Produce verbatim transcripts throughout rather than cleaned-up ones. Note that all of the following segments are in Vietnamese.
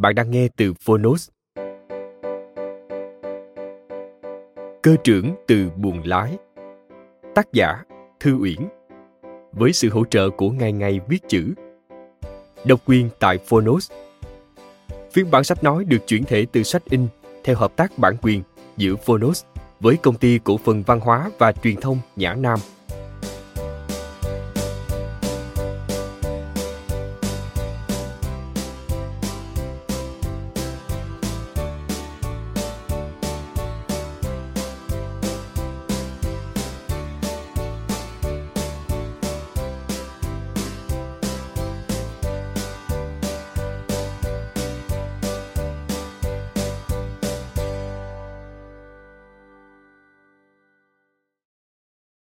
Bạn đang nghe từ Fonos. Cơ trưởng từ buồng lái. Tác giả Thư Uyển. Với sự hỗ trợ của Ngày Ngày Viết Chữ. Độc quyền tại Fonos. Phiên bản sách nói được chuyển thể từ sách in theo hợp tác bản quyền giữa Fonos với Công ty Cổ phần Văn hóa và Truyền thông Nhã Nam.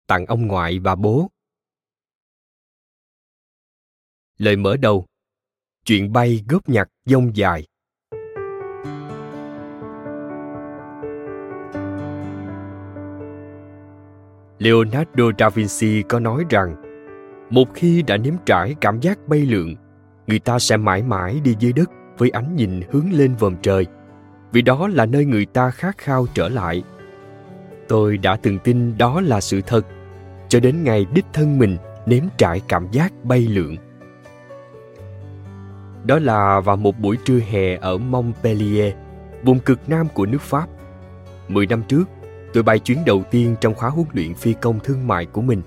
Tặng ông ngoại và bố. Lời mở đầu. Chuyện bay góp nhạc dông dài. Leonardo da Vinci có nói rằng một khi đã nếm trải cảm giác bay lượn, người ta sẽ mãi mãi đi dưới đất với ánh nhìn hướng lên vòm trời, vì đó là nơi người ta khát khao trở lại. Tôi đã từng tin đó là sự thật cho đến ngày đích thân mình nếm trải cảm giác bay lượn. Đó là vào một buổi trưa hè ở Montpellier, vùng cực nam của nước Pháp. Mười năm trước, tôi bay chuyến đầu tiên trong khóa huấn luyện phi công thương mại của mình.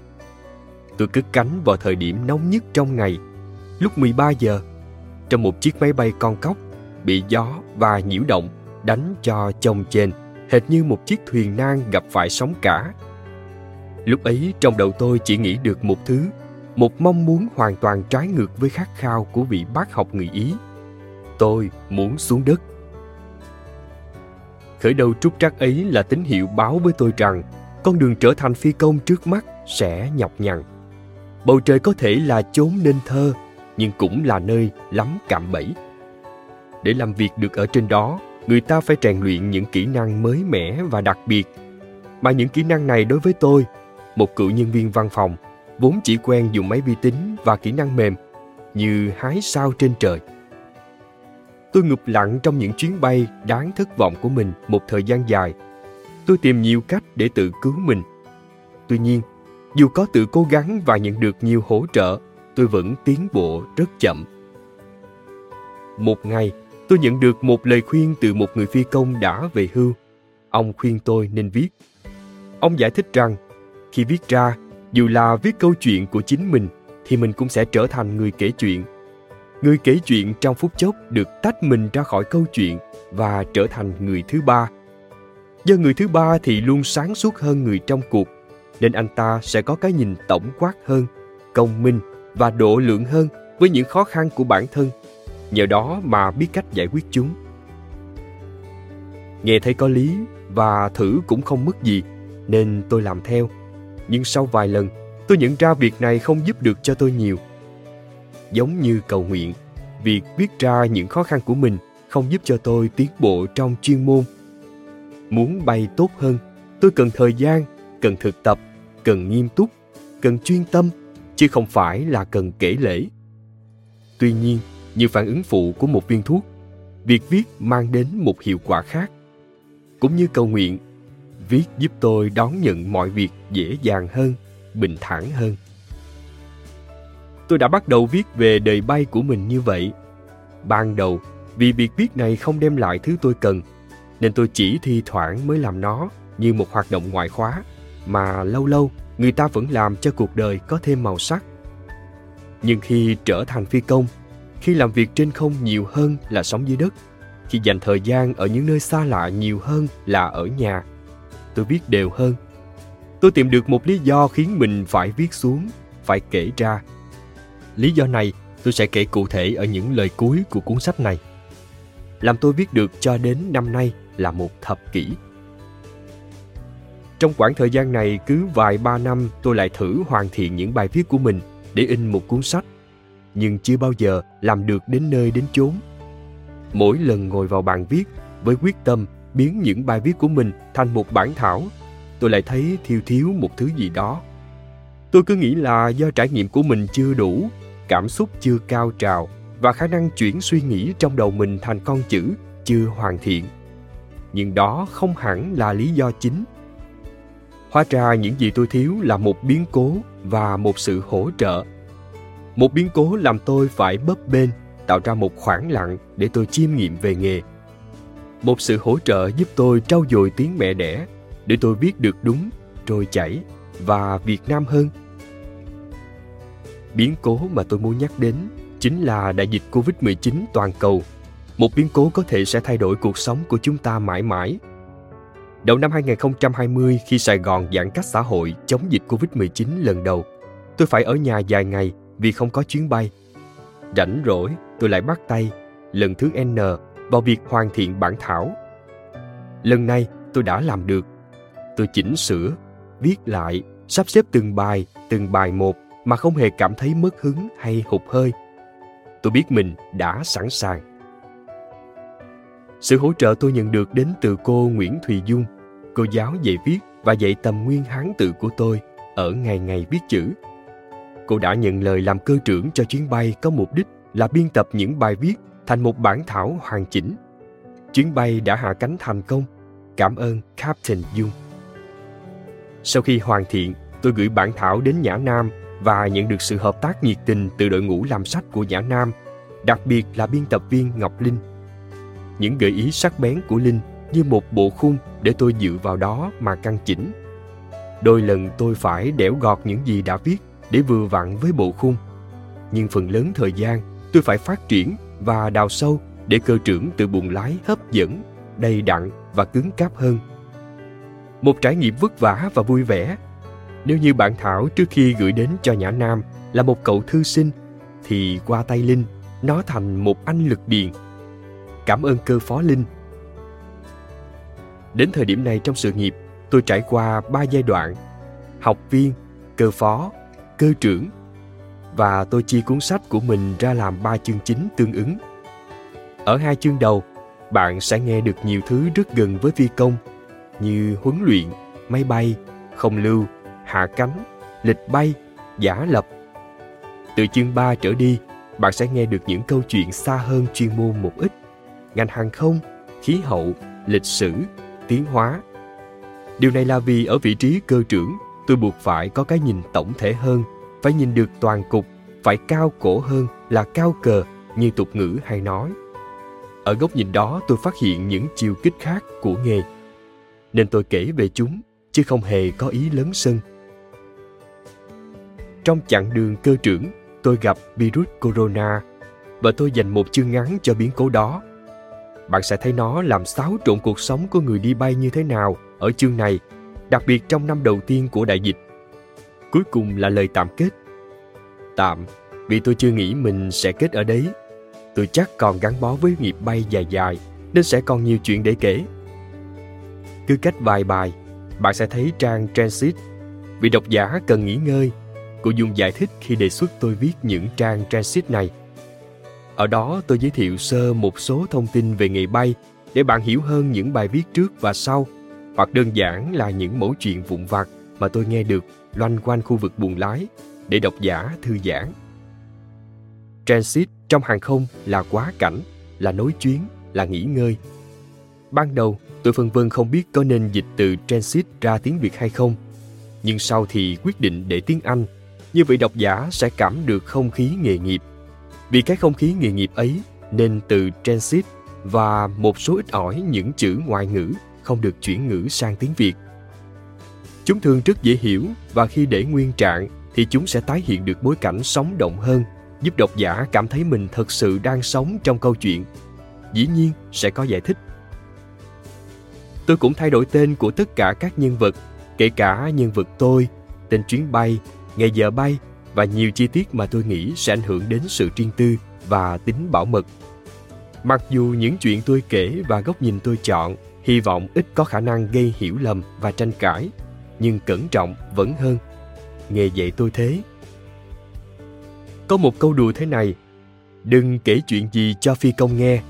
Tôi cất cánh vào thời điểm nóng nhất trong ngày, lúc mười ba giờ, trong một chiếc máy bay con cóc, bị gió và nhiễu động đánh cho chồng chênh, hệt như một chiếc thuyền nan gặp phải sóng cả. Lúc ấy trong đầu tôi chỉ nghĩ được một thứ, một mong muốn hoàn toàn trái ngược với khát khao của vị bác học người Ý. Tôi muốn xuống đất. Khởi đầu trúc trắc ấy là tín hiệu báo với tôi rằng con đường trở thành phi công trước mắt sẽ nhọc nhằn. Bầu trời có thể là chốn nên thơ, nhưng cũng là nơi lắm cạm bẫy. Để làm việc được ở trên đó, người ta phải rèn luyện những kỹ năng mới mẻ và đặc biệt. Mà những kỹ năng này đối với tôi, một cựu nhân viên văn phòng, vốn chỉ quen dùng máy vi tính và kỹ năng mềm, như hái sao trên trời. Tôi ngụp lặn trong những chuyến bay đáng thất vọng của mình một thời gian dài. Tôi tìm nhiều cách để tự cứu mình. Tuy nhiên, dù có tự cố gắng và nhận được nhiều hỗ trợ, tôi vẫn tiến bộ rất chậm. Một ngày, tôi nhận được một lời khuyên từ một người phi công đã về hưu. Ông khuyên tôi nên viết. Ông giải thích rằng, khi viết ra, dù là viết câu chuyện của chính mình, thì mình cũng sẽ trở thành người kể chuyện. Người kể chuyện trong phút chốc được tách mình ra khỏi câu chuyện và trở thành người thứ ba. Do người thứ ba thì luôn sáng suốt hơn người trong cuộc, nên anh ta sẽ có cái nhìn tổng quát hơn, công minh và độ lượng hơn với những khó khăn của bản thân. Nhờ đó mà biết cách giải quyết chúng. Nghe thấy có lý và thử cũng không mất gì, nên tôi làm theo. Nhưng sau vài lần, tôi nhận ra việc này không giúp được cho tôi nhiều. Giống như cầu nguyện, việc viết ra những khó khăn của mình không giúp cho tôi tiến bộ trong chuyên môn. Muốn bay tốt hơn, tôi cần thời gian, cần thực tập, cần nghiêm túc, cần chuyên tâm, chứ không phải là cần kể lể. Tuy nhiên, như phản ứng phụ của một viên thuốc, việc viết mang đến một hiệu quả khác. Cũng như cầu nguyện, viết giúp tôi đón nhận mọi việc dễ dàng hơn, bình thản hơn. tôi đã bắt đầu viết về đời bay của mình như vậy. Ban đầu, vì việc viết này không đem lại thứ tôi cần, nên tôi chỉ thi thoảng mới làm nó như một hoạt động ngoại khóa, mà lâu lâu người ta vẫn làm cho cuộc đời có thêm màu sắc. Nhưng khi trở thành phi công, khi làm việc trên không nhiều hơn là sống dưới đất, khi dành thời gian ở những nơi xa lạ nhiều hơn là ở nhà, tôi viết đều hơn. Tôi tìm được một lý do khiến mình phải viết xuống, phải kể ra. Lý do này tôi sẽ kể cụ thể ở những lời cuối của cuốn sách này. Làm tôi viết được cho đến năm nay là một thập kỷ. Trong khoảng thời gian này, cứ vài ba năm tôi lại thử hoàn thiện những bài viết của mình để in một cuốn sách, nhưng chưa bao giờ làm được đến nơi đến chốn. Mỗi lần ngồi vào bàn viết với quyết tâm biến những bài viết của mình thành một bản thảo, tôi lại thấy thiếu thiếu một thứ gì đó. Tôi cứ nghĩ là do trải nghiệm của mình chưa đủ, cảm xúc chưa cao trào và khả năng chuyển suy nghĩ trong đầu mình thành con chữ chưa hoàn thiện. Nhưng đó không hẳn là lý do chính. Hóa ra những gì tôi thiếu là một biến cố và một sự hỗ trợ. Một biến cố làm tôi phải bấp bênh, tạo ra một khoảng lặng để tôi chiêm nghiệm về nghề. Một sự hỗ trợ giúp tôi trau dồi tiếng mẹ đẻ, để tôi viết được đúng, trôi chảy và Việt Nam hơn. Biến cố mà tôi muốn nhắc đến chính là đại dịch covid mười chín toàn cầu, một biến cố có thể sẽ thay đổi cuộc sống của chúng ta mãi mãi. Đầu năm hai không hai không, khi Sài Gòn giãn cách xã hội chống dịch covid mười chín lần đầu, tôi phải ở nhà vài ngày vì không có chuyến bay. Rảnh rỗi, tôi lại bắt tay, lần thứ N, vào việc hoàn thiện bản thảo. Lần này, tôi đã làm được. Tôi chỉnh sửa, viết lại, sắp xếp từng bài, từng bài một mà không hề cảm thấy mất hứng hay hụt hơi. Tôi biết mình đã sẵn sàng. Sự hỗ trợ tôi nhận được đến từ cô Nguyễn Thùy Dung, cô giáo dạy viết và dạy tầm nguyên Hán tự của tôi ở Ngày Ngày Viết Chữ. Cô đã nhận lời làm cơ trưởng cho chuyến bay có mục đích là biên tập những bài viết thành một bản thảo hoàn chỉnh. Chuyến bay đã hạ cánh thành công. Cảm ơn Captain Dung. Sau khi hoàn thiện, tôi gửi bản thảo đến Nhã Nam và nhận được sự hợp tác nhiệt tình từ đội ngũ làm sách của Nhã Nam, đặc biệt là biên tập viên Ngọc Linh. Những gợi ý sắc bén của Linh như một bộ khung để tôi dựa vào đó mà căn chỉnh. Đôi lần tôi phải đẽo gọt những gì đã viết để vừa vặn với bộ khung. Nhưng phần lớn thời gian tôi phải phát triển và đào sâu để cơ trưởng từ buồng lái hấp dẫn, đầy đặn và cứng cáp hơn. Một trải nghiệm vất vả và vui vẻ. Nếu như bản thảo trước khi gửi đến cho Nhã Nam là một cậu thư sinh, thì qua tay Linh nó thành một anh lực điền. Cảm ơn cơ phó Linh. Đến thời điểm này trong sự nghiệp, tôi trải qua ba giai đoạn: học viên, cơ phó, cơ trưởng. Và tôi chia cuốn sách của mình ra làm ba chương chính tương ứng. Ở hai chương đầu, bạn sẽ nghe được nhiều thứ rất gần với phi công như huấn luyện, máy bay, không lưu, hạ cánh, lịch bay, giả lập. Từ chương ba trở đi, bạn sẽ nghe được những câu chuyện xa hơn chuyên môn một ít: ngành hàng không, khí hậu, lịch sử, tiến hóa. Điều này là vì ở vị trí cơ trưởng, tôi buộc phải có cái nhìn tổng thể hơn, phải nhìn được toàn cục, phải cao cổ hơn là cao cờ như tục ngữ hay nói. Ở góc nhìn đó, tôi phát hiện những chiều kích khác của nghề, nên tôi kể về chúng, chứ không hề có ý lấn sân. Trong chặng đường cơ trưởng, tôi gặp virus corona, và tôi dành một chương ngắn cho biến cố đó. Bạn sẽ thấy nó làm xáo trộn cuộc sống của người đi bay như thế nào ở chương này, đặc biệt trong năm đầu tiên của đại dịch. Cuối cùng là lời tạm kết. Tạm, vì tôi chưa nghĩ mình sẽ kết ở đấy. Tôi chắc còn gắn bó với nghiệp bay dài dài, nên sẽ còn nhiều chuyện để kể. Cứ cách vài bài, bạn sẽ thấy trang transit. Vì độc giả cần nghỉ ngơi, cô Dung giải thích khi đề xuất tôi viết những trang transit này. Ở đó tôi giới thiệu sơ một số thông tin về nghề bay để bạn hiểu hơn những bài viết trước và sau, hoặc đơn giản là những mẩu chuyện vụn vặt mà tôi nghe được loanh quanh khu vực buồng lái để độc giả thư giãn. Transit trong hàng không là quá cảnh, là nối chuyến, là nghỉ ngơi. Ban đầu, tôi phân vân không biết có nên dịch từ transit ra tiếng Việt hay không, nhưng sau thì quyết định để tiếng Anh như vị độc giả sẽ cảm được không khí nghề nghiệp. Vì cái không khí nghề nghiệp ấy nên từ transit và một số ít ỏi những chữ ngoại ngữ không được chuyển ngữ sang tiếng Việt. Chúng thường rất dễ hiểu và khi để nguyên trạng thì chúng sẽ tái hiện được bối cảnh sống động hơn, giúp độc giả cảm thấy mình thật sự đang sống trong câu chuyện. Dĩ nhiên sẽ có giải thích. Tôi cũng thay đổi tên của tất cả các nhân vật, kể cả nhân vật tôi, tên chuyến bay, ngày giờ bay và nhiều chi tiết mà tôi nghĩ sẽ ảnh hưởng đến sự riêng tư và tính bảo mật. Mặc dù những chuyện tôi kể và góc nhìn tôi chọn hy vọng ít có khả năng gây hiểu lầm và tranh cãi, nhưng cẩn trọng vẫn hơn. Nghề dạy tôi thế. Có một câu đùa thế này: đừng kể chuyện gì cho phi công nghe,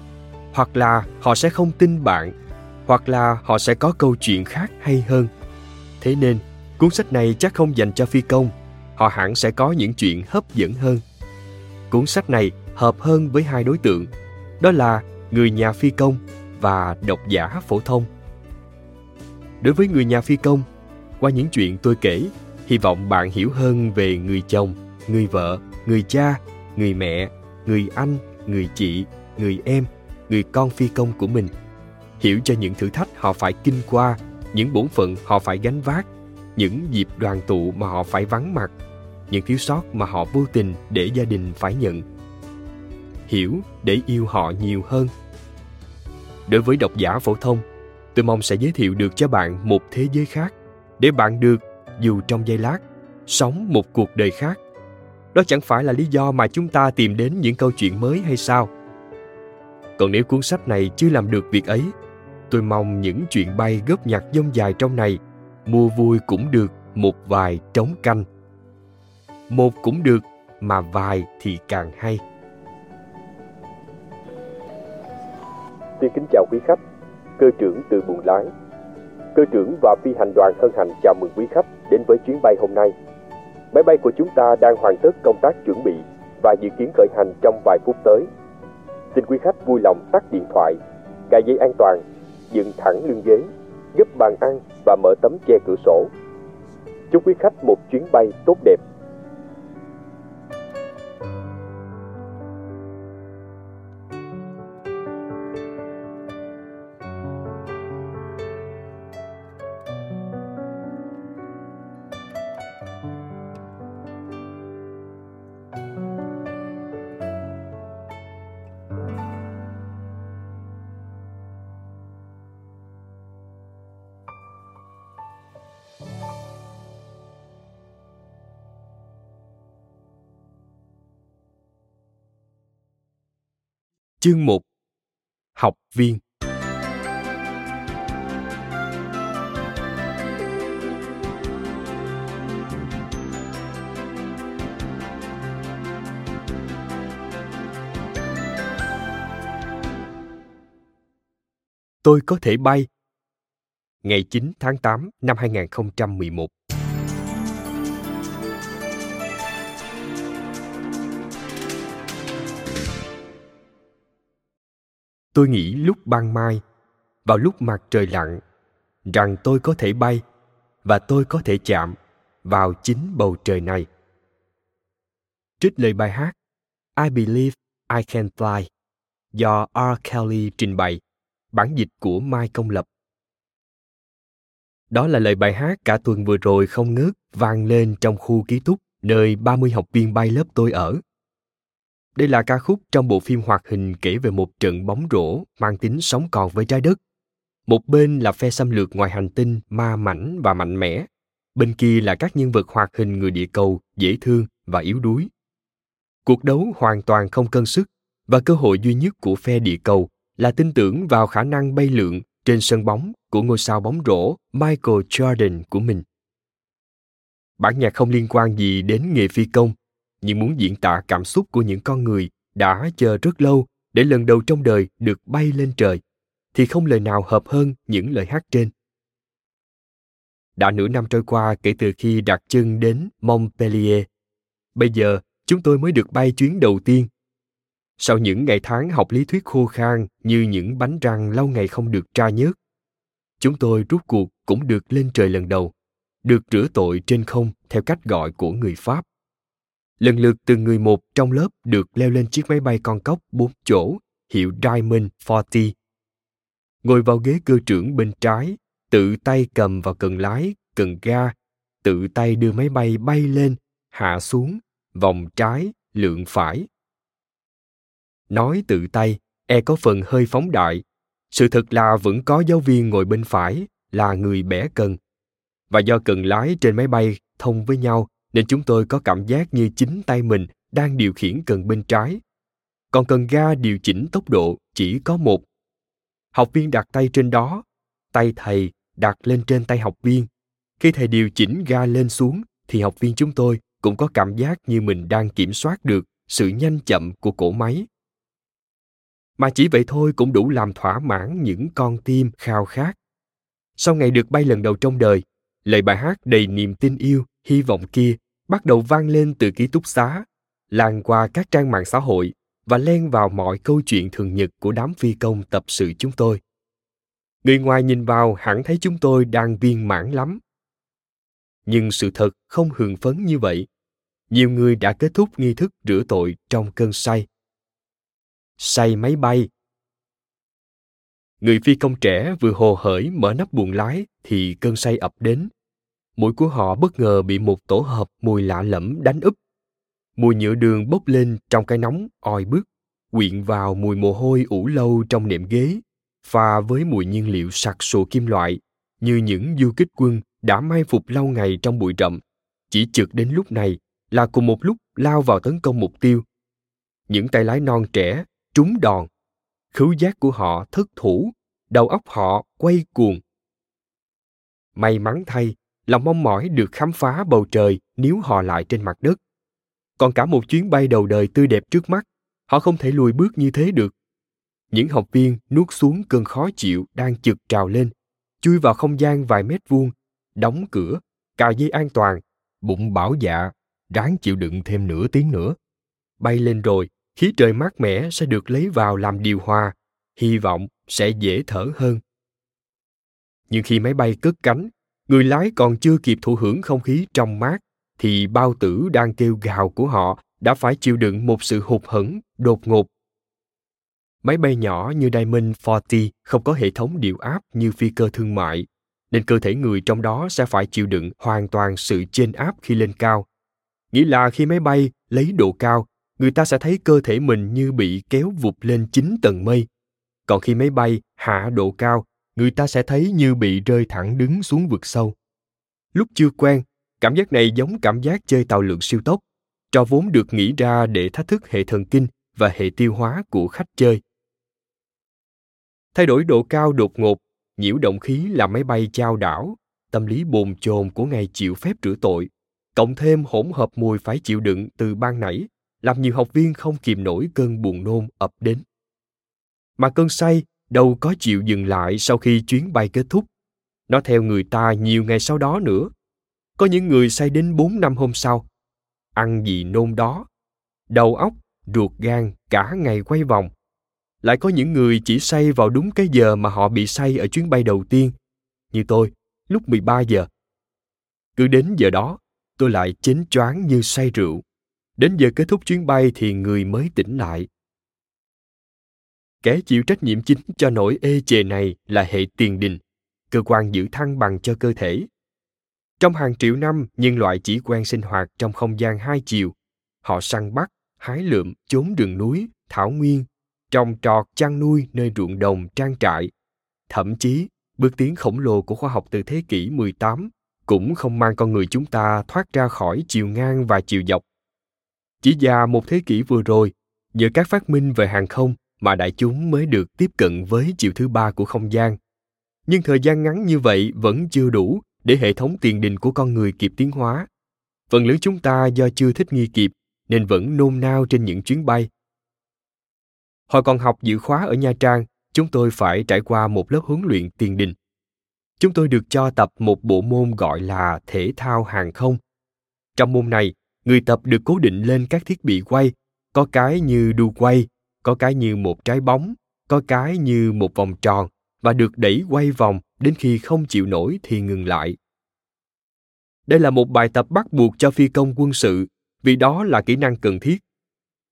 hoặc là họ sẽ không tin bạn, hoặc là họ sẽ có câu chuyện khác hay hơn. Thế nên, cuốn sách này chắc không dành cho phi công, họ hẳn sẽ có những chuyện hấp dẫn hơn. Cuốn sách này hợp hơn với hai đối tượng, đó là người nhà phi công và độc giả phổ thông. Đối với người nhà phi công, qua những chuyện tôi kể, hy vọng bạn hiểu hơn về người chồng, người vợ, người cha, người mẹ, người anh, người chị, người em, người con phi công của mình. Hiểu cho những thử thách họ phải kinh qua, những bổn phận họ phải gánh vác, những dịp đoàn tụ mà họ phải vắng mặt, những thiếu sót mà họ vô tình để gia đình phải nhận. Hiểu để yêu họ nhiều hơn. Đối với độc giả phổ thông, tôi mong sẽ giới thiệu được cho bạn một thế giới khác, để bạn được, dù trong giây lát, sống một cuộc đời khác. Đó chẳng phải là lý do mà chúng ta tìm đến những câu chuyện mới hay sao? Còn nếu cuốn sách này chưa làm được việc ấy, tôi mong những chuyện bay góp nhặt dông dài trong này, mua vui cũng được một vài trống canh. Một cũng được, mà vài thì càng hay. Xin kính chào quý khách, cơ trưởng từ buồng lái. Cơ trưởng và phi hành đoàn hân hạnh chào mừng quý khách đến với chuyến bay hôm nay. Máy bay của chúng ta đang hoàn tất công tác chuẩn bị và dự kiến khởi hành trong vài phút tới. Xin quý khách vui lòng tắt điện thoại, cài dây an toàn, dựng thẳng lưng ghế, gấp bàn ăn và mở tấm che cửa sổ. Chúc quý khách một chuyến bay tốt đẹp. Chương một. Học viên. Tôi có thể bay. Ngày chín tháng tám năm hai không một một. Tôi nghĩ lúc ban mai, vào lúc mặt trời lặn, rằng tôi có thể bay và tôi có thể chạm vào chính bầu trời này. Trích lời bài hát I Believe I Can Fly do R. Kelly trình bày, bản dịch của Mai Công Lập. Đó là lời bài hát cả tuần vừa rồi không ngớt vang lên trong khu ký túc nơi ba mươi học viên bay lớp tôi ở. Đây là ca khúc trong bộ phim hoạt hình kể về một trận bóng rổ mang tính sống còn với trái đất. Một bên là phe xâm lược ngoài hành tinh ma mảnh và mạnh mẽ. Bên kia là các nhân vật hoạt hình người địa cầu dễ thương và yếu đuối. Cuộc đấu hoàn toàn không cân sức và cơ hội duy nhất của phe địa cầu là tin tưởng vào khả năng bay lượn trên sân bóng của ngôi sao bóng rổ Michael Jordan của mình. Bản nhạc không liên quan gì đến nghề phi công, nhưng muốn diễn tả cảm xúc của những con người đã chờ rất lâu để lần đầu trong đời được bay lên trời, thì không lời nào hợp hơn những lời hát trên. Đã nửa năm trôi qua kể từ khi đặt chân đến Montpellier, bây giờ chúng tôi mới được bay chuyến đầu tiên. Sau những ngày tháng học lý thuyết khô khan như những bánh răng lâu ngày không được tra nhớt, chúng tôi rút cuộc cũng được lên trời lần đầu, được rửa tội trên không theo cách gọi của người Pháp, lần lượt từng người một trong lớp được leo lên chiếc máy bay con cóc bốn chỗ hiệu Diamond bốn mươi. Ngồi vào ghế cơ trưởng bên trái, tự tay cầm vào cần lái, cần ga, tự tay đưa máy bay bay lên, hạ xuống, vòng trái, lượn phải. Nói tự tay, e có phần hơi phóng đại. Sự thật là vẫn có giáo viên ngồi bên phải là người bẻ cần. Và do cần lái trên máy bay thông với nhau nên chúng tôi có cảm giác như chính tay mình đang điều khiển cần bên trái. Còn cần ga điều chỉnh tốc độ chỉ có một. Học viên đặt tay trên đó, tay thầy đặt lên trên tay học viên. Khi thầy điều chỉnh ga lên xuống thì học viên chúng tôi cũng có cảm giác như mình đang kiểm soát được sự nhanh chậm của cỗ máy. Mà chỉ vậy thôi cũng đủ làm thỏa mãn những con tim khao khát. Sau ngày được bay lần đầu trong đời, lời bài hát đầy niềm tin yêu, hy vọng kia bắt đầu vang lên từ ký túc xá, lan qua các trang mạng xã hội và len vào mọi câu chuyện thường nhật của đám phi công tập sự chúng tôi. Người ngoài nhìn vào hẳn thấy chúng tôi đang viên mãn lắm. Nhưng sự thật không hưng phấn như vậy. Nhiều người đã kết thúc nghi thức rửa tội trong cơn say. Say máy bay. Người phi công trẻ vừa hồ hởi mở nắp buồng lái thì cơn say ập đến. Mũi của họ bất ngờ bị một tổ hợp mùi lạ lẫm đánh úp. Mùi nhựa đường bốc lên trong cái nóng oi bức, quyện vào mùi mồ hôi ủ lâu trong nệm ghế, pha với mùi nhiên liệu sặc sụa kim loại như những du kích quân đã mai phục lâu ngày trong bụi rậm, chỉ chực đến lúc này là cùng một lúc lao vào tấn công mục tiêu. Những tay lái non trẻ trúng đòn, khứu giác của họ thất thủ, đầu óc họ quay cuồng. May mắn thay, lòng mong mỏi được khám phá bầu trời níu họ lại trên mặt đất. Còn cả một chuyến bay đầu đời tươi đẹp trước mắt, họ không thể lùi bước như thế được. Những học viên nuốt xuống cơn khó chịu đang chực trào lên, chui vào không gian vài mét vuông, đóng cửa, cài dây an toàn, bụng bảo dạ, ráng chịu đựng thêm nửa tiếng nữa. Bay lên rồi, khí trời mát mẻ sẽ được lấy vào làm điều hòa, hy vọng sẽ dễ thở hơn. Nhưng khi máy bay cất cánh, người lái còn chưa kịp thụ hưởng không khí trong mát, thì bao tử đang kêu gào của họ đã phải chịu đựng một sự hụt hẫng đột ngột. Máy bay nhỏ như Diamond bốn mươi không có hệ thống điều áp như phi cơ thương mại, nên cơ thể người trong đó sẽ phải chịu đựng hoàn toàn sự chênh áp khi lên cao. Nghĩa là khi máy bay lấy độ cao, người ta sẽ thấy cơ thể mình như bị kéo vụt lên chín tầng mây. Còn khi máy bay hạ độ cao, người ta sẽ thấy như bị rơi thẳng đứng xuống vực sâu. Lúc chưa quen, cảm giác này giống cảm giác chơi tàu lượn siêu tốc, trò vốn được nghĩ ra để thách thức hệ thần kinh và hệ tiêu hóa của khách chơi. Thay đổi độ cao đột ngột, nhiễu động khí làm máy bay chao đảo, tâm lý bồn chồn của ngày chịu phép rửa tội, cộng thêm hỗn hợp mùi phải chịu đựng từ ban nãy, làm nhiều học viên không kìm nổi cơn buồn nôn ập đến. Mà cơn say đâu có chịu dừng lại sau khi chuyến bay kết thúc. Nó theo người ta nhiều ngày sau đó nữa. Có những người say đến bốn năm hôm sau. Ăn gì nôn đó. Đầu óc, ruột gan cả ngày quay vòng. Lại có những người chỉ say vào đúng cái giờ mà họ bị say ở chuyến bay đầu tiên. Như tôi, lúc mười ba giờ. Cứ đến giờ đó, tôi lại chến choáng như say rượu. Đến giờ kết thúc chuyến bay thì người mới tỉnh lại. Kẻ chịu trách nhiệm chính cho nỗi ê chề này là hệ tiền đình, cơ quan giữ thăng bằng cho cơ thể. Trong hàng triệu năm, nhân loại chỉ quen sinh hoạt trong không gian hai chiều. Họ săn bắt, hái lượm, chốn rừng núi, thảo nguyên, trồng trọt, chăn nuôi nơi ruộng đồng, trang trại. Thậm chí, bước tiến khổng lồ của khoa học từ thế kỷ mười tám cũng không mang con người chúng ta thoát ra khỏi chiều ngang và chiều dọc. Chỉ già một thế kỷ vừa rồi, nhờ các phát minh về hàng không mà đại chúng mới được tiếp cận với chiều thứ ba của không gian. Nhưng thời gian ngắn như vậy vẫn chưa đủ để hệ thống tiền đình của con người kịp tiến hóa. Phần lớn chúng ta do chưa thích nghi kịp nên vẫn nôn nao trên những chuyến bay. Hồi còn học dự khóa ở Nha Trang, chúng tôi phải trải qua một lớp huấn luyện tiền đình. Chúng tôi được cho tập một bộ môn gọi là thể thao hàng không. Trong môn này, người tập được cố định lên các thiết bị quay, có cái như đu quay, có cái như một trái bóng, có cái như một vòng tròn và được đẩy quay vòng đến khi không chịu nổi thì ngừng lại. Đây là một bài tập bắt buộc cho phi công quân sự vì đó là kỹ năng cần thiết.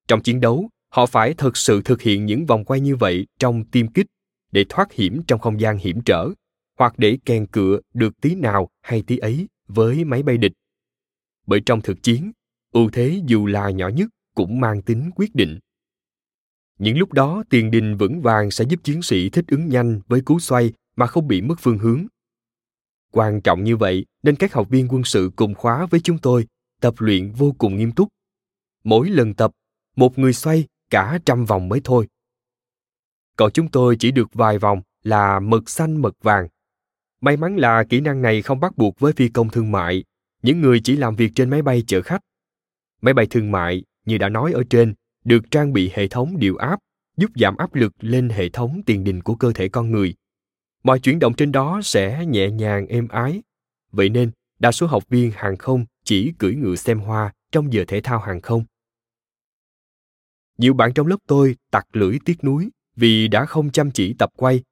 Trong chiến đấu, họ phải thực sự thực hiện những vòng quay như vậy trong tiêm kích để thoát hiểm trong không gian hiểm trở, hoặc để kèn cựa được tí nào hay tí ấy với máy bay địch. Bởi trong thực chiến, ưu thế dù là nhỏ nhất cũng mang tính quyết định. Những lúc đó, tiền đình vững vàng sẽ giúp chiến sĩ thích ứng nhanh với cú xoay mà không bị mất phương hướng. Quan trọng như vậy nên các học viên quân sự cùng khóa với chúng tôi tập luyện vô cùng nghiêm túc. Mỗi lần tập, một người xoay cả trăm vòng mới thôi. Còn chúng tôi chỉ được vài vòng là mật xanh mật vàng. May mắn là kỹ năng này không bắt buộc với phi công thương mại, những người chỉ làm việc trên máy bay chở khách. Máy bay thương mại, như đã nói ở trên, được trang bị hệ thống điều áp, giúp giảm áp lực lên hệ thống tiền đình của cơ thể con người. Mọi chuyển động trên đó sẽ nhẹ nhàng êm ái. Vậy nên, đa số học viên hàng không chỉ cưỡi ngựa xem hoa trong giờ thể thao hàng không. Nhiều bạn trong lớp tôi tặc lưỡi tiếc nuối vì đã không chăm chỉ tập quay.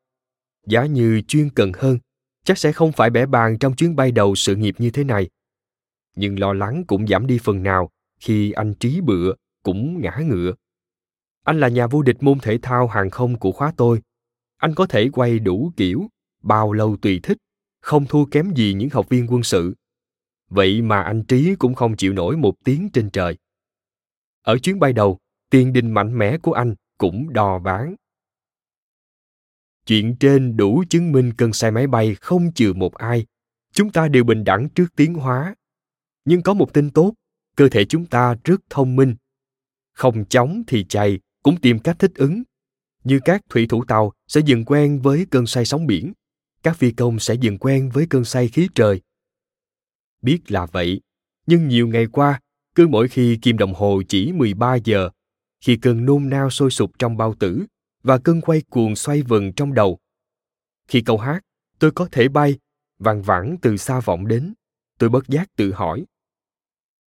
Giả như chuyên cần hơn, chắc sẽ không phải bẻ bàng trong chuyến bay đầu sự nghiệp như thế này. Nhưng lo lắng cũng giảm đi phần nào khi anh Trí Bựa cũng ngã ngựa. Anh là nhà vô địch môn thể thao hàng không của khóa tôi. Anh có thể quay đủ kiểu, bao lâu tùy thích, không thua kém gì những học viên quân sự. Vậy mà anh Trí cũng không chịu nổi một tiếng trên trời. Ở chuyến bay đầu, tiền đình mạnh mẽ của anh cũng đò ván. Chuyện trên đủ chứng minh cơn say máy bay không chừa một ai. Chúng ta đều bình đẳng trước tiến hóa. Nhưng có một tin tốt, cơ thể chúng ta rất thông minh. Không chóng thì chạy, cũng tìm cách thích ứng. Như các thủy thủ tàu sẽ dần quen với cơn say sóng biển, các phi công sẽ dần quen với cơn say khí trời. Biết là vậy, nhưng nhiều ngày qua, cứ mỗi khi kim đồng hồ chỉ mười ba giờ, khi cơn nôn nao sôi sục trong bao tử và cơn quay cuồng xoay vần trong đầu, khi câu hát "Tôi có thể bay" vang vẳng từ xa vọng đến, tôi bất giác tự hỏi,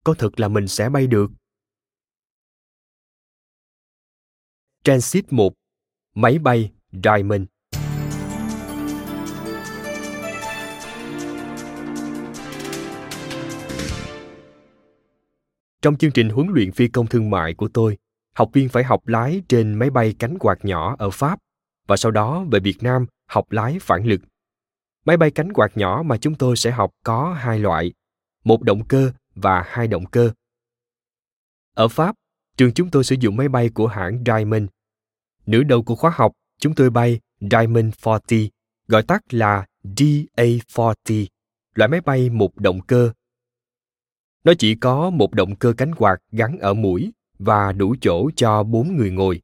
có thật là mình sẽ bay được? Transit một. Máy bay Diamond. Trong chương trình huấn luyện phi công thương mại của tôi, học viên phải học lái trên máy bay cánh quạt nhỏ ở Pháp và sau đó về Việt Nam học lái phản lực. Máy bay cánh quạt nhỏ mà chúng tôi sẽ học có hai loại, một động cơ và hai động cơ. Ở Pháp, trường chúng tôi sử dụng máy bay của hãng Diamond. Nửa đầu của khóa học, chúng tôi bay Diamond bốn mươi, gọi tắt là D A bốn mươi, loại máy bay một động cơ. Nó chỉ có một động cơ cánh quạt gắn ở mũi và đủ chỗ cho bốn người ngồi.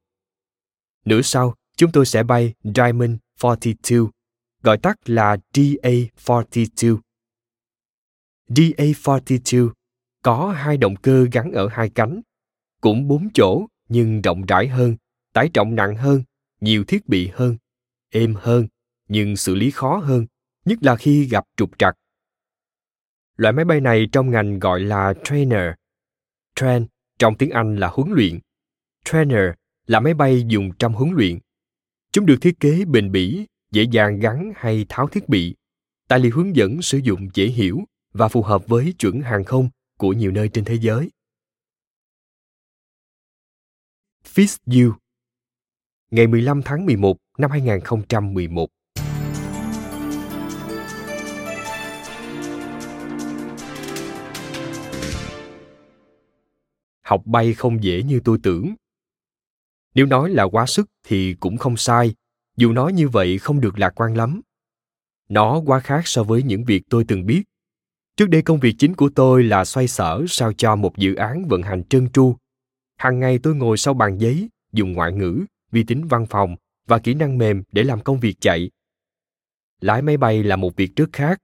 Nửa sau, chúng tôi sẽ bay Diamond bốn mươi hai, gọi tắt là D A bốn mươi hai. D A bốn mươi hai có hai động cơ gắn ở hai cánh, cũng bốn chỗ nhưng rộng rãi hơn, tải trọng nặng hơn, nhiều thiết bị hơn, êm hơn, nhưng xử lý khó hơn, nhất là khi gặp trục trặc. Loại máy bay này trong ngành gọi là trainer. Train trong tiếng Anh là huấn luyện. Trainer là máy bay dùng trong huấn luyện. Chúng được thiết kế bền bỉ, dễ dàng gắn hay tháo thiết bị. Tài liệu hướng dẫn sử dụng dễ hiểu và phù hợp với chuẩn hàng không của nhiều nơi trên thế giới. Fix You. Ngày mười lăm tháng mười một năm hai nghìn không trăm mười một. Học bay không dễ như tôi tưởng. Nếu nói là quá sức thì cũng không sai, dù nói như vậy không được lạc quan lắm. Nó quá khác so với những việc tôi từng biết. Trước đây công việc chính của tôi là xoay sở sao cho một dự án vận hành trơn tru. Hàng ngày tôi ngồi sau bàn giấy, dùng ngoại ngữ, vi tính văn phòng và kỹ năng mềm để làm công việc chạy. Lái máy bay là một việc rất khác.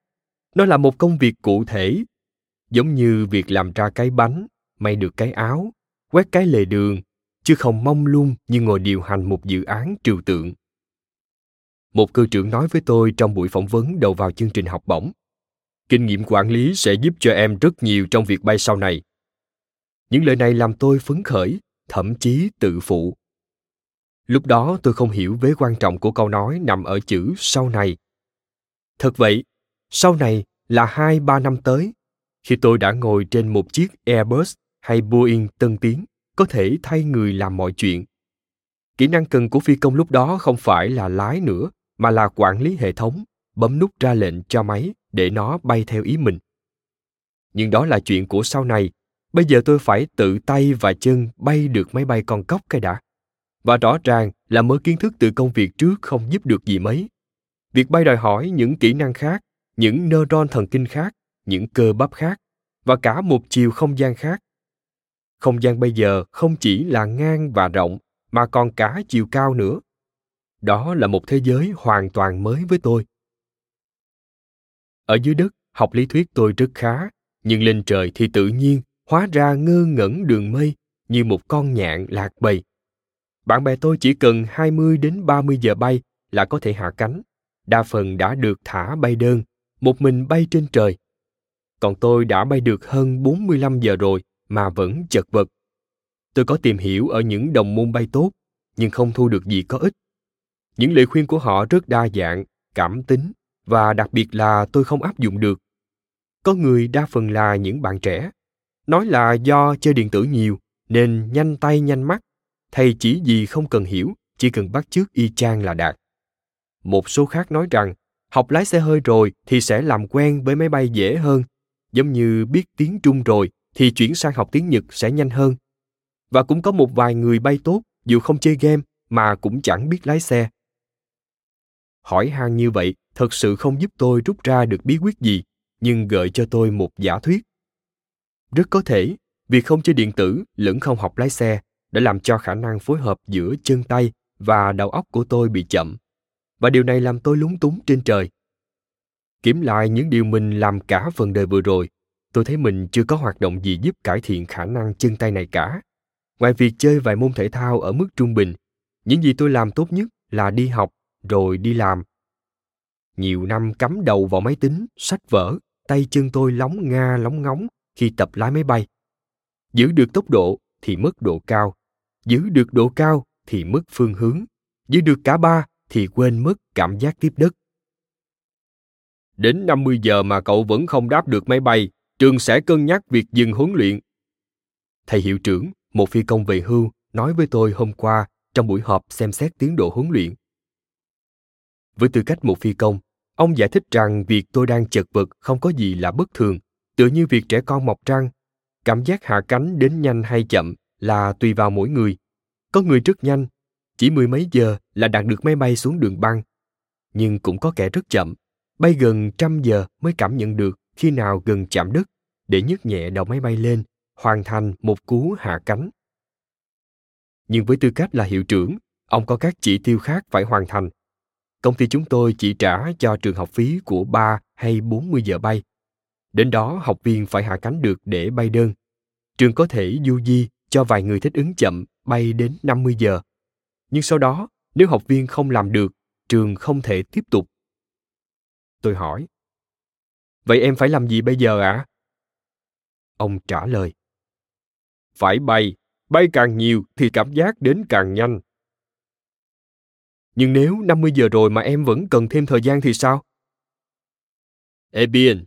Nó là một công việc cụ thể, giống như việc làm ra cái bánh, may được cái áo, quét cái lề đường, chứ không mông lung như ngồi điều hành một dự án trừu tượng. Một cơ trưởng nói với tôi trong buổi phỏng vấn đầu vào chương trình học bổng, kinh nghiệm quản lý sẽ giúp cho em rất nhiều trong việc bay sau này. Những lời này làm tôi phấn khởi, thậm chí tự phụ. Lúc đó tôi không hiểu vế quan trọng của câu nói nằm ở chữ sau này. Thật vậy, sau này là hai ba năm tới, khi tôi đã ngồi trên một chiếc Airbus hay Boeing tân tiến có thể thay người làm mọi chuyện. Kỹ năng cần của phi công lúc đó không phải là lái nữa, mà là quản lý hệ thống, bấm nút ra lệnh cho máy để nó bay theo ý mình. Nhưng đó là chuyện của sau này. Bây giờ tôi phải tự tay và chân bay được máy bay con cóc cái đã. Và rõ ràng là mới kiến thức từ công việc trước không giúp được gì mấy. Việc bay đòi hỏi những kỹ năng khác, những neuron thần kinh khác, những cơ bắp khác, và cả một chiều không gian khác. Không gian bây giờ không chỉ là ngang và rộng, mà còn cả chiều cao nữa. Đó là một thế giới hoàn toàn mới với tôi. Ở dưới đất, học lý thuyết tôi rất khá, nhưng lên trời thì tự nhiên, hóa ra ngơ ngẩn đường mây như một con nhạn lạc bầy. Bạn bè tôi chỉ cần hai mươi đến ba mươi giờ bay là có thể hạ cánh. Đa phần đã được thả bay đơn, một mình bay trên trời. Còn tôi đã bay được hơn bốn mươi lăm giờ rồi mà vẫn chật vật. Tôi có tìm hiểu ở những đồng môn bay tốt, nhưng không thu được gì có ích. Những lời khuyên của họ rất đa dạng, cảm tính, và đặc biệt là tôi không áp dụng được. Có người, đa phần là những bạn trẻ, nói là do chơi điện tử nhiều nên nhanh tay nhanh mắt, thầy chỉ gì không cần hiểu, chỉ cần bắt chước y chang là đạt. Một số khác nói rằng học lái xe hơi rồi thì sẽ làm quen với máy bay dễ hơn, giống như biết tiếng Trung rồi thì chuyển sang học tiếng Nhật sẽ nhanh hơn. Và cũng có một vài người bay tốt dù không chơi game mà cũng chẳng biết lái xe. Hỏi han như vậy thật sự không giúp tôi rút ra được bí quyết gì, nhưng gợi cho tôi một giả thuyết. Rất có thể, việc không chơi điện tử lẫn không học lái xe đã làm cho khả năng phối hợp giữa chân tay và đầu óc của tôi bị chậm. Và điều này làm tôi lúng túng trên trời. Kiểm lại những điều mình làm cả phần đời vừa rồi, tôi thấy mình chưa có hoạt động gì giúp cải thiện khả năng chân tay này cả. Ngoài việc chơi vài môn thể thao ở mức trung bình, những gì tôi làm tốt nhất là đi học rồi đi làm. Nhiều năm cắm đầu vào máy tính, sách vở, tay chân tôi lóng nga lóng ngóng khi tập lái máy bay. Giữ được tốc độ thì mất độ cao, giữ được độ cao thì mất phương hướng, giữ được cả ba thì quên mất cảm giác tiếp đất. Đến năm mươi giờ mà cậu vẫn không đáp được máy bay, trường sẽ cân nhắc việc dừng huấn luyện. Thầy hiệu trưởng, một phi công về hưu, nói với tôi hôm qua trong buổi họp xem xét tiến độ huấn luyện. Với tư cách một phi công, ông giải thích rằng việc tôi đang chật vật không có gì là bất thường, tựa như việc trẻ con mọc răng. Cảm giác hạ cánh đến nhanh hay chậm là tùy vào mỗi người. Có người rất nhanh, chỉ mười mấy giờ là đạt được máy bay xuống đường băng. Nhưng cũng có kẻ rất chậm, bay gần trăm giờ mới cảm nhận được khi nào gần chạm đất để nhấc nhẹ đầu máy bay lên, hoàn thành một cú hạ cánh. Nhưng với tư cách là hiệu trưởng, ông có các chỉ tiêu khác phải hoàn thành. Công ty chúng tôi chỉ trả cho trường học phí của ba hay bốn mươi giờ bay. Đến đó học viên phải hạ cánh được để bay đơn. Trường có thể du di cho vài người thích ứng chậm bay đến năm mươi giờ. Nhưng sau đó, nếu học viên không làm được, trường không thể tiếp tục. Tôi hỏi, vậy em phải làm gì bây giờ ạ? À? Ông trả lời, phải bay, bay càng nhiều thì cảm giác đến càng nhanh. Nhưng nếu năm mươi giờ rồi mà em vẫn cần thêm thời gian thì sao? Eh bien.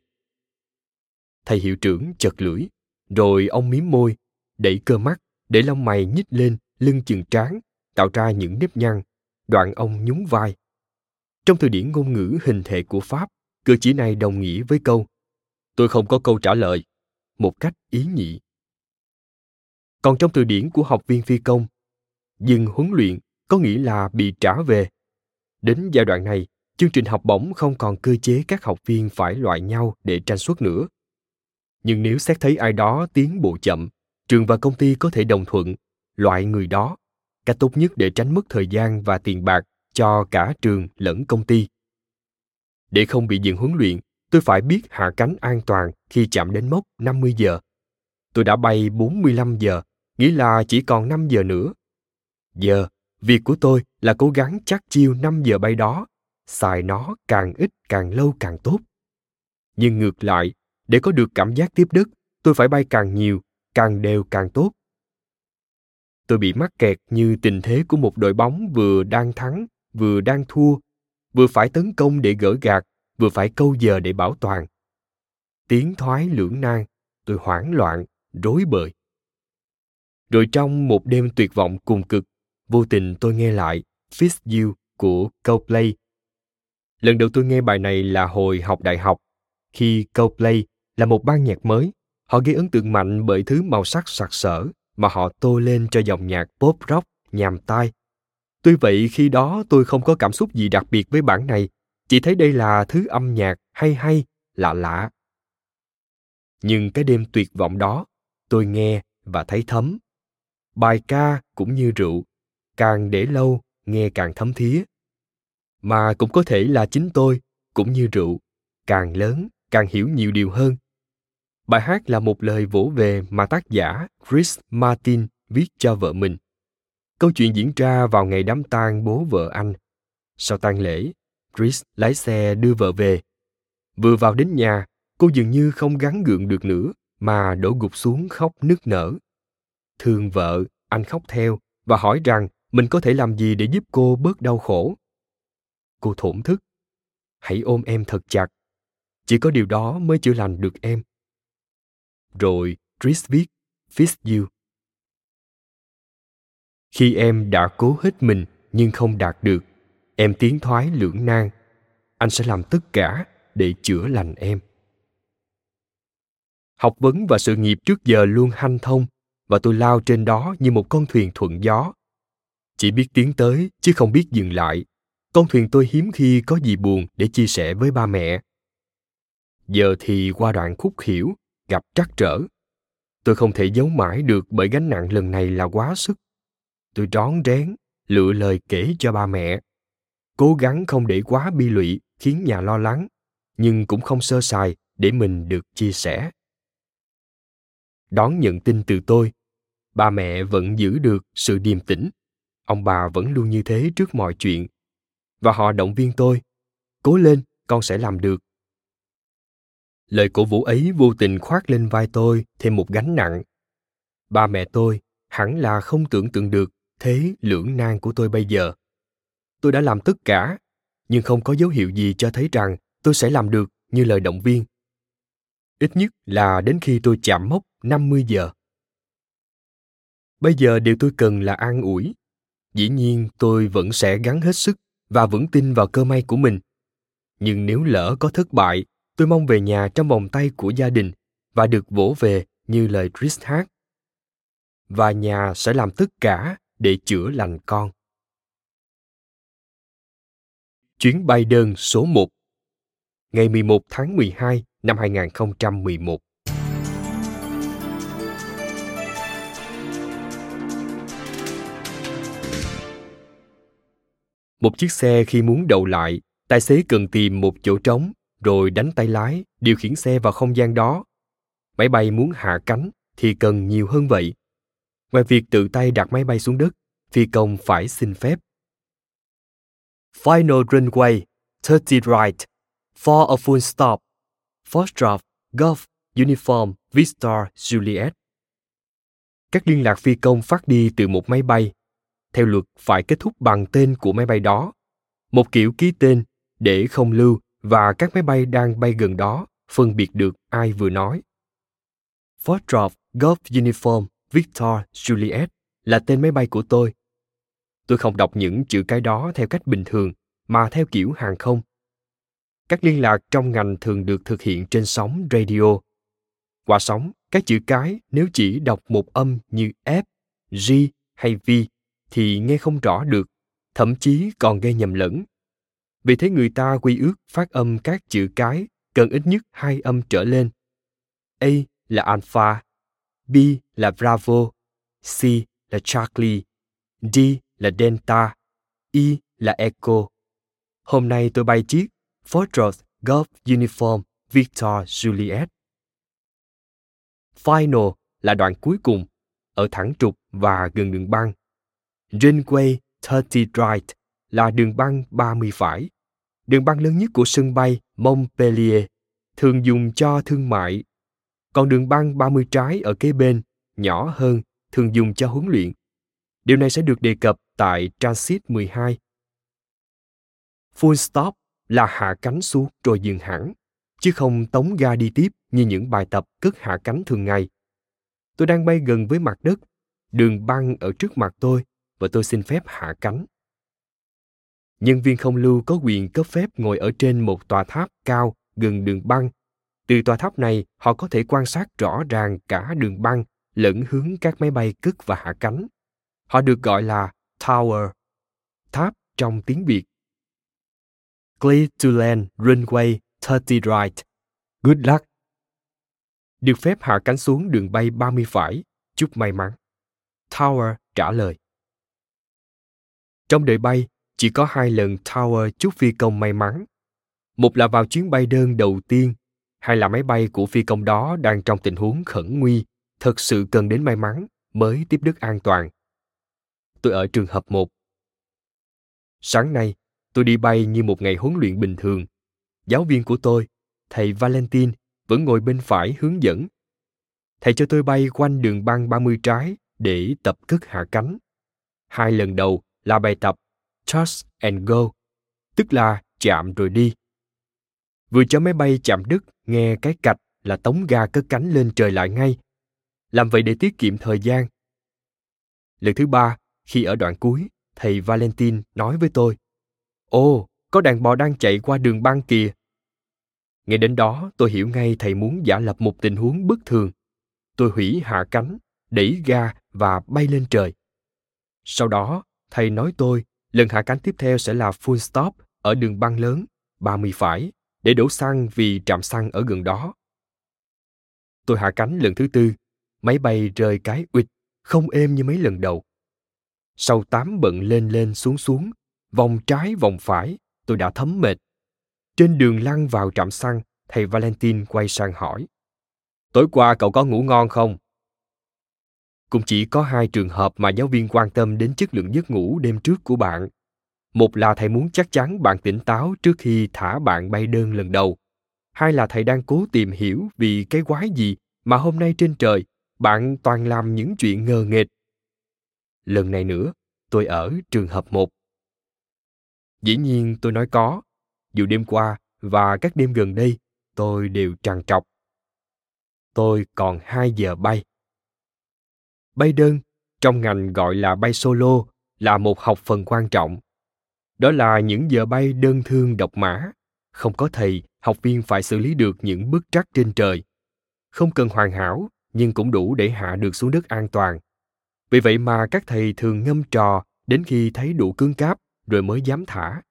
Thầy hiệu trưởng chật lưỡi, rồi ông mím môi, đẩy cơ mắt, để lông mày nhích lên, lưng chừng trán, tạo ra những nếp nhăn, đoạn ông nhún vai. Trong từ điển ngôn ngữ hình thể của Pháp, cử chỉ này đồng nghĩa với câu "Tôi không có câu trả lời", một cách ý nhị. Còn trong từ điển của học viên phi công, dừng huấn luyện có nghĩa là bị trả về. Đến giai đoạn này, chương trình học bổng không còn cơ chế các học viên phải loại nhau để tranh suất nữa. Nhưng nếu xét thấy ai đó tiến bộ chậm, trường và công ty có thể đồng thuận loại người đó, cách tốt nhất để tránh mất thời gian và tiền bạc cho cả trường lẫn công ty. Để không bị dừng huấn luyện, tôi phải biết hạ cánh an toàn khi chạm đến mốc năm mươi giờ. Tôi đã bay bốn mươi lăm giờ, nghĩa là chỉ còn năm giờ nữa. Giờ, việc của tôi là cố gắng chắt chiu năm giờ bay đó, xài nó càng ít càng lâu càng tốt. Nhưng ngược lại, để có được cảm giác tiếp đất, tôi phải bay càng nhiều, càng đều càng tốt. Tôi bị mắc kẹt như tình thế của một đội bóng vừa đang thắng, vừa đang thua, vừa phải tấn công để gỡ gạc, vừa phải câu giờ để bảo toàn. Tiến thoái lưỡng nan, tôi hoảng loạn, rối bời, Rồi trong một đêm tuyệt vọng cùng cực, vô tình tôi nghe lại Fix You của Coldplay. Lần đầu tôi nghe bài này là hồi học đại học. Khi Coldplay là một ban nhạc mới, họ gây ấn tượng mạnh bởi thứ màu sắc sặc sỡ mà họ tô lên cho dòng nhạc pop rock nhàm tai. Tuy vậy, khi đó tôi không có cảm xúc gì đặc biệt với bản này, chỉ thấy đây là thứ âm nhạc hay hay, lạ lạ. Nhưng cái đêm tuyệt vọng đó, tôi nghe và thấy thấm. Bài ca cũng như rượu, càng để lâu, nghe càng thấm thía. Mà cũng có thể là chính tôi, cũng như rượu, càng lớn, càng hiểu nhiều điều hơn. Bài hát là một lời vỗ về mà tác giả Chris Martin viết cho vợ mình. Câu chuyện diễn ra vào ngày đám tang bố vợ anh. Sau tang lễ, Chris lái xe đưa vợ về. Vừa vào đến nhà, cô dường như không gắng gượng được nữa mà đổ gục xuống khóc nức nở. Thương vợ, anh khóc theo và hỏi rằng mình có thể làm gì để giúp cô bớt đau khổ. Cô thổn thức: "Hãy ôm em thật chặt. Chỉ có điều đó mới chữa lành được em." Rồi Chris viết Fix You. Khi em đã cố hết mình nhưng không đạt được, em tiến thoái lưỡng nan, anh sẽ làm tất cả để chữa lành em. Học vấn và sự nghiệp trước giờ luôn hanh thông, và tôi lao trên đó như một con thuyền thuận gió. Chỉ biết tiến tới chứ không biết dừng lại. Con thuyền tôi hiếm khi có gì buồn để chia sẻ với ba mẹ. Giờ thì qua đoạn khúc hiểu, gặp trắc trở. Tôi không thể giấu mãi được bởi gánh nặng lần này là quá sức. Tôi rón rén, lựa lời kể cho ba mẹ. Cố gắng không để quá bi lụy khiến nhà lo lắng, nhưng cũng không sơ sài để mình được chia sẻ. Đón nhận tin từ tôi, ba mẹ vẫn giữ được sự điềm tĩnh. Ông bà vẫn luôn như thế trước mọi chuyện. Và họ động viên tôi: "Cố lên, con sẽ làm được." Lời cổ vũ ấy vô tình khoác lên vai tôi thêm một gánh nặng. Ba mẹ tôi hẳn là không tưởng tượng được thế lưỡng nan của tôi bây giờ. Tôi đã làm tất cả, nhưng không có dấu hiệu gì cho thấy rằng tôi sẽ làm được như lời động viên. Ít nhất là đến khi tôi chạm mốc năm mươi giờ. Bây giờ điều tôi cần là an ủi. Dĩ nhiên tôi vẫn sẽ gắng hết sức và vẫn tin vào cơ may của mình. Nhưng nếu lỡ có thất bại, tôi mong về nhà trong vòng tay của gia đình và được vỗ về như lời Chris hát. Và nhà sẽ làm tất cả để chữa lành con. Chuyến bay đơn số một. Ngày mười một tháng mười hai năm hai không một một. Một chiếc xe khi muốn đậu lại, tài xế cần tìm một chỗ trống, rồi đánh tay lái, điều khiển xe vào không gian đó. Máy bay muốn hạ cánh thì cần nhiều hơn vậy. Ngoài việc tự tay đặt máy bay xuống đất, phi công phải xin phép. Final runway, thirty right, for a full stop. Foxtrot, Golf, Uniform, Vista, Juliet. Các liên lạc phi công phát đi từ một máy bay. Theo luật phải kết thúc bằng tên của máy bay đó. Một kiểu ký tên để không lưu và các máy bay đang bay gần đó phân biệt được ai vừa nói. Foxtrot, Golf, Uniform, Victor, Juliet là tên máy bay của tôi. Tôi không đọc những chữ cái đó theo cách bình thường, mà theo kiểu hàng không. Các liên lạc trong ngành thường được thực hiện trên sóng radio. Qua sóng, các chữ cái nếu chỉ đọc một âm như F, G hay V thì nghe không rõ được, thậm chí còn gây nhầm lẫn. Vì thế người ta quy ước phát âm các chữ cái cần ít nhất hai âm trở lên. A là Alpha, B là Bravo, C là Charlie, D là Delta, E là Echo. Hôm nay tôi bay chiếc Foxtrot Golf Uniform Victor Juliet. Final là đoạn cuối cùng, ở thẳng trục và gần đường băng. Runway thirty right là đường băng ba mươi phải, đường băng lớn nhất của sân bay Montpellier, thường dùng cho thương mại. Còn đường băng ba mươi trái ở kế bên, nhỏ hơn, thường dùng cho huấn luyện. Điều này sẽ được đề cập tại Transit mười hai. Full stop là hạ cánh xuống rồi dừng hẳn, chứ không tống ga đi tiếp như những bài tập cất hạ cánh thường ngày. Tôi đang bay gần với mặt đất, đường băng ở trước mặt tôi và tôi xin phép hạ cánh. Nhân viên không lưu có quyền cấp phép ngồi ở trên một tòa tháp cao gần đường băng. Từ tòa tháp này, họ có thể quan sát rõ ràng cả đường băng lẫn hướng các máy bay cất và hạ cánh. Họ được gọi là Tower, tháp trong tiếng Việt. Clear to land, runway ba mươi right. Good luck. Được phép hạ cánh xuống đường bay ba mươi phải. Chúc may mắn. Tower trả lời. Trong đời bay, chỉ có hai lần Tower chúc phi công may mắn. Một là vào chuyến bay đơn đầu tiên, hai là máy bay của phi công đó đang trong tình huống khẩn nguy, thật sự cần đến may mắn mới tiếp đất an toàn. Tôi ở trường hợp một. Sáng nay, tôi đi bay như một ngày huấn luyện bình thường. Giáo viên của tôi, thầy Valentin, vẫn ngồi bên phải hướng dẫn. Thầy cho tôi bay quanh đường băng ba mươi trái để tập cất hạ cánh. Hai lần đầu là bài tập Touch and Go, tức là chạm rồi đi. Vừa cho máy bay chạm đất, nghe cái cạch là tống ga cất cánh lên trời lại ngay. Làm vậy để tiết kiệm thời gian. Lần thứ ba, khi ở đoạn cuối, thầy Valentin nói với tôi, Ồ, có đàn bò đang chạy qua đường băng kìa. Nghe đến đó, tôi hiểu ngay thầy muốn giả lập một tình huống bất thường. Tôi hủy hạ cánh, đẩy ga và bay lên trời. Sau đó, thầy nói tôi, lần hạ cánh tiếp theo sẽ là full stop ở đường băng lớn, ba mươi phải, để đổ xăng vì trạm xăng ở gần đó. Tôi hạ cánh lần thứ tư, máy bay rơi cái uịch, không êm như mấy lần đầu. Sau tám bận lên lên xuống xuống, vòng trái vòng phải, tôi đã thấm mệt. Trên đường lăn vào trạm xăng, thầy Valentin quay sang hỏi, Tối qua cậu có ngủ ngon không? Cũng chỉ có hai trường hợp mà giáo viên quan tâm đến chất lượng giấc ngủ đêm trước của bạn. Một là thầy muốn chắc chắn bạn tỉnh táo trước khi thả bạn bay đơn lần đầu. Hai là thầy đang cố tìm hiểu vì cái quái gì mà hôm nay trên trời bạn toàn làm những chuyện ngờ nghệch. Lần này nữa, tôi ở trường hợp một. Dĩ nhiên tôi nói có, dù đêm qua và các đêm gần đây tôi đều trằn trọc. Tôi còn hai giờ bay. Bay đơn, trong ngành gọi là bay solo, là một học phần quan trọng. Đó là những giờ bay đơn thương độc mã. Không có thầy, học viên phải xử lý được những bước trắc trên trời. Không cần hoàn hảo, nhưng cũng đủ để hạ được xuống đất an toàn. Vì vậy mà các thầy thường ngâm trò đến khi thấy đủ cứng cáp rồi mới dám thả.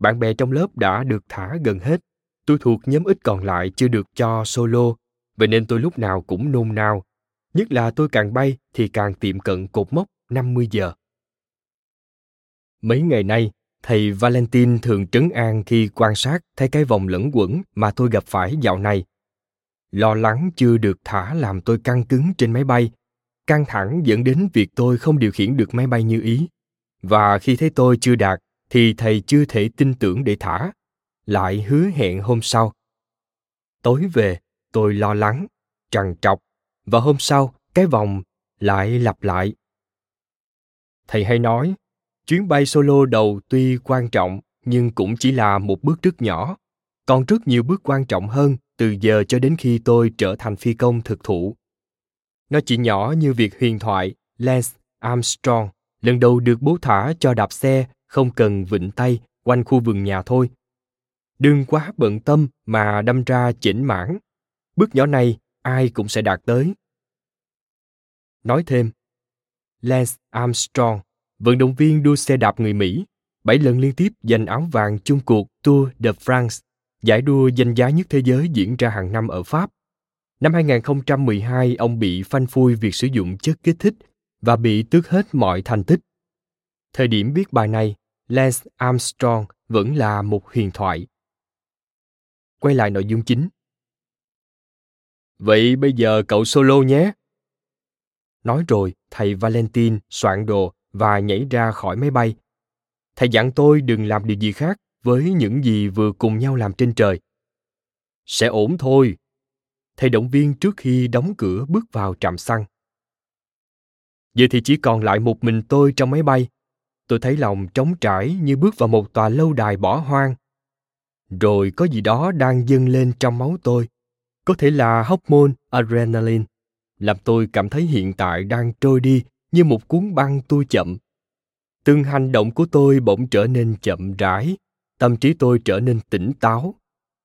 Bạn bè trong lớp đã được thả gần hết. Tôi thuộc nhóm ít còn lại chưa được cho solo, vậy nên tôi lúc nào cũng nôn nao. Nhất là tôi càng bay thì càng tiệm cận cột mốc năm mươi giờ. Mấy ngày nay, thầy Valentin thường trấn an khi quan sát thấy cái vòng lẫn quẩn mà tôi gặp phải dạo này. Lo lắng chưa được thả làm tôi căng cứng trên máy bay. Căng thẳng dẫn đến việc tôi không điều khiển được máy bay như ý. Và khi thấy tôi chưa đạt, thì thầy chưa thể tin tưởng để thả. Lại hứa hẹn hôm sau. Tối về, tôi lo lắng, trằn trọc. Và hôm sau, cái vòng lại lặp lại. Thầy hay nói, chuyến bay solo đầu tuy quan trọng, nhưng cũng chỉ là một bước rất nhỏ. Còn rất nhiều bước quan trọng hơn từ giờ cho đến khi tôi trở thành phi công thực thụ. Nó chỉ nhỏ như việc huyền thoại Lance Armstrong lần đầu được bố thả cho đạp xe không cần vịn tay quanh khu vườn nhà thôi. Đừng quá bận tâm mà đâm ra chỉnh mãn. Bước nhỏ này ai cũng sẽ đạt tới. Nói thêm, Lance Armstrong, vận động viên đua xe đạp người Mỹ, bảy lần liên tiếp giành áo vàng chung cuộc Tour de France, giải đua danh giá nhất thế giới diễn ra hàng năm ở Pháp. Năm hai không một hai, ông bị phanh phui việc sử dụng chất kích thích và bị tước hết mọi thành tích. Thời điểm viết bài này, Lance Armstrong vẫn là một huyền thoại. Quay lại nội dung chính. Vậy bây giờ cậu solo nhé. Nói rồi, thầy Valentin soạn đồ và nhảy ra khỏi máy bay. Thầy dặn tôi đừng làm điều gì khác với những gì vừa cùng nhau làm trên trời. Sẽ ổn thôi. Thầy động viên trước khi đóng cửa bước vào trạm xăng. Giờ thì chỉ còn lại một mình tôi trong máy bay. Tôi thấy lòng trống trải như bước vào một tòa lâu đài bỏ hoang. Rồi có gì đó đang dâng lên trong máu tôi. Có thể là hormone adrenaline, làm tôi cảm thấy hiện tại đang trôi đi như một cuốn băng tua chậm. Từng hành động của tôi bỗng trở nên chậm rãi, tâm trí tôi trở nên tỉnh táo.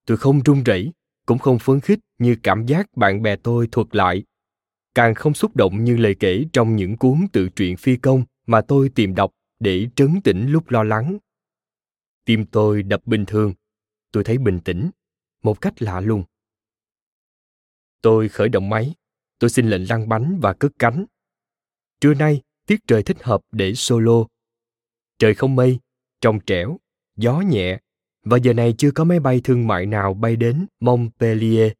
Tôi không run rẩy, cũng không phấn khích như cảm giác bạn bè tôi thuật lại, càng không xúc động như lời kể trong những cuốn tự truyện phi công mà tôi tìm đọc để trấn tĩnh lúc lo lắng. Tim tôi đập bình thường, tôi thấy bình tĩnh, một cách lạ lùng. Tôi khởi động máy, tôi xin lệnh lăn bánh và cất cánh. Trưa nay, tiết trời thích hợp để solo. Trời không mây, trong trẻo, gió nhẹ, và giờ này chưa có máy bay thương mại nào bay đến Montpellier.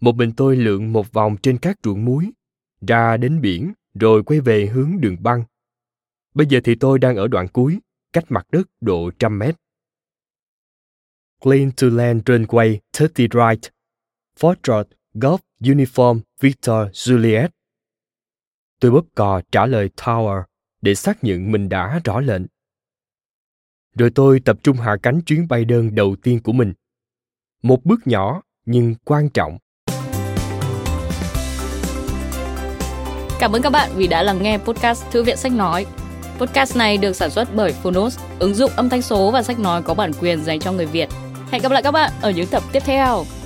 Một mình tôi lượn một vòng trên các ruộng muối, ra đến biển, rồi quay về hướng đường băng. Bây giờ thì tôi đang ở đoạn cuối, cách mặt đất độ trăm mét. Clean to land runway ba mươi right, Fort Road, Golf Uniform Victor Juliet. Tôi bóp cò trả lời Tower để xác nhận mình đã rõ lệnh. Rồi tôi tập trung hạ cánh chuyến bay đơn đầu tiên của mình. Một bước nhỏ nhưng quan trọng. Cảm ơn các bạn vì đã lắng nghe podcast Thư viện Sách Nói. Podcast này được sản xuất bởi Fonos, ứng dụng âm thanh số và sách nói có bản quyền dành cho người Việt. Hẹn gặp lại các bạn ở những tập tiếp theo.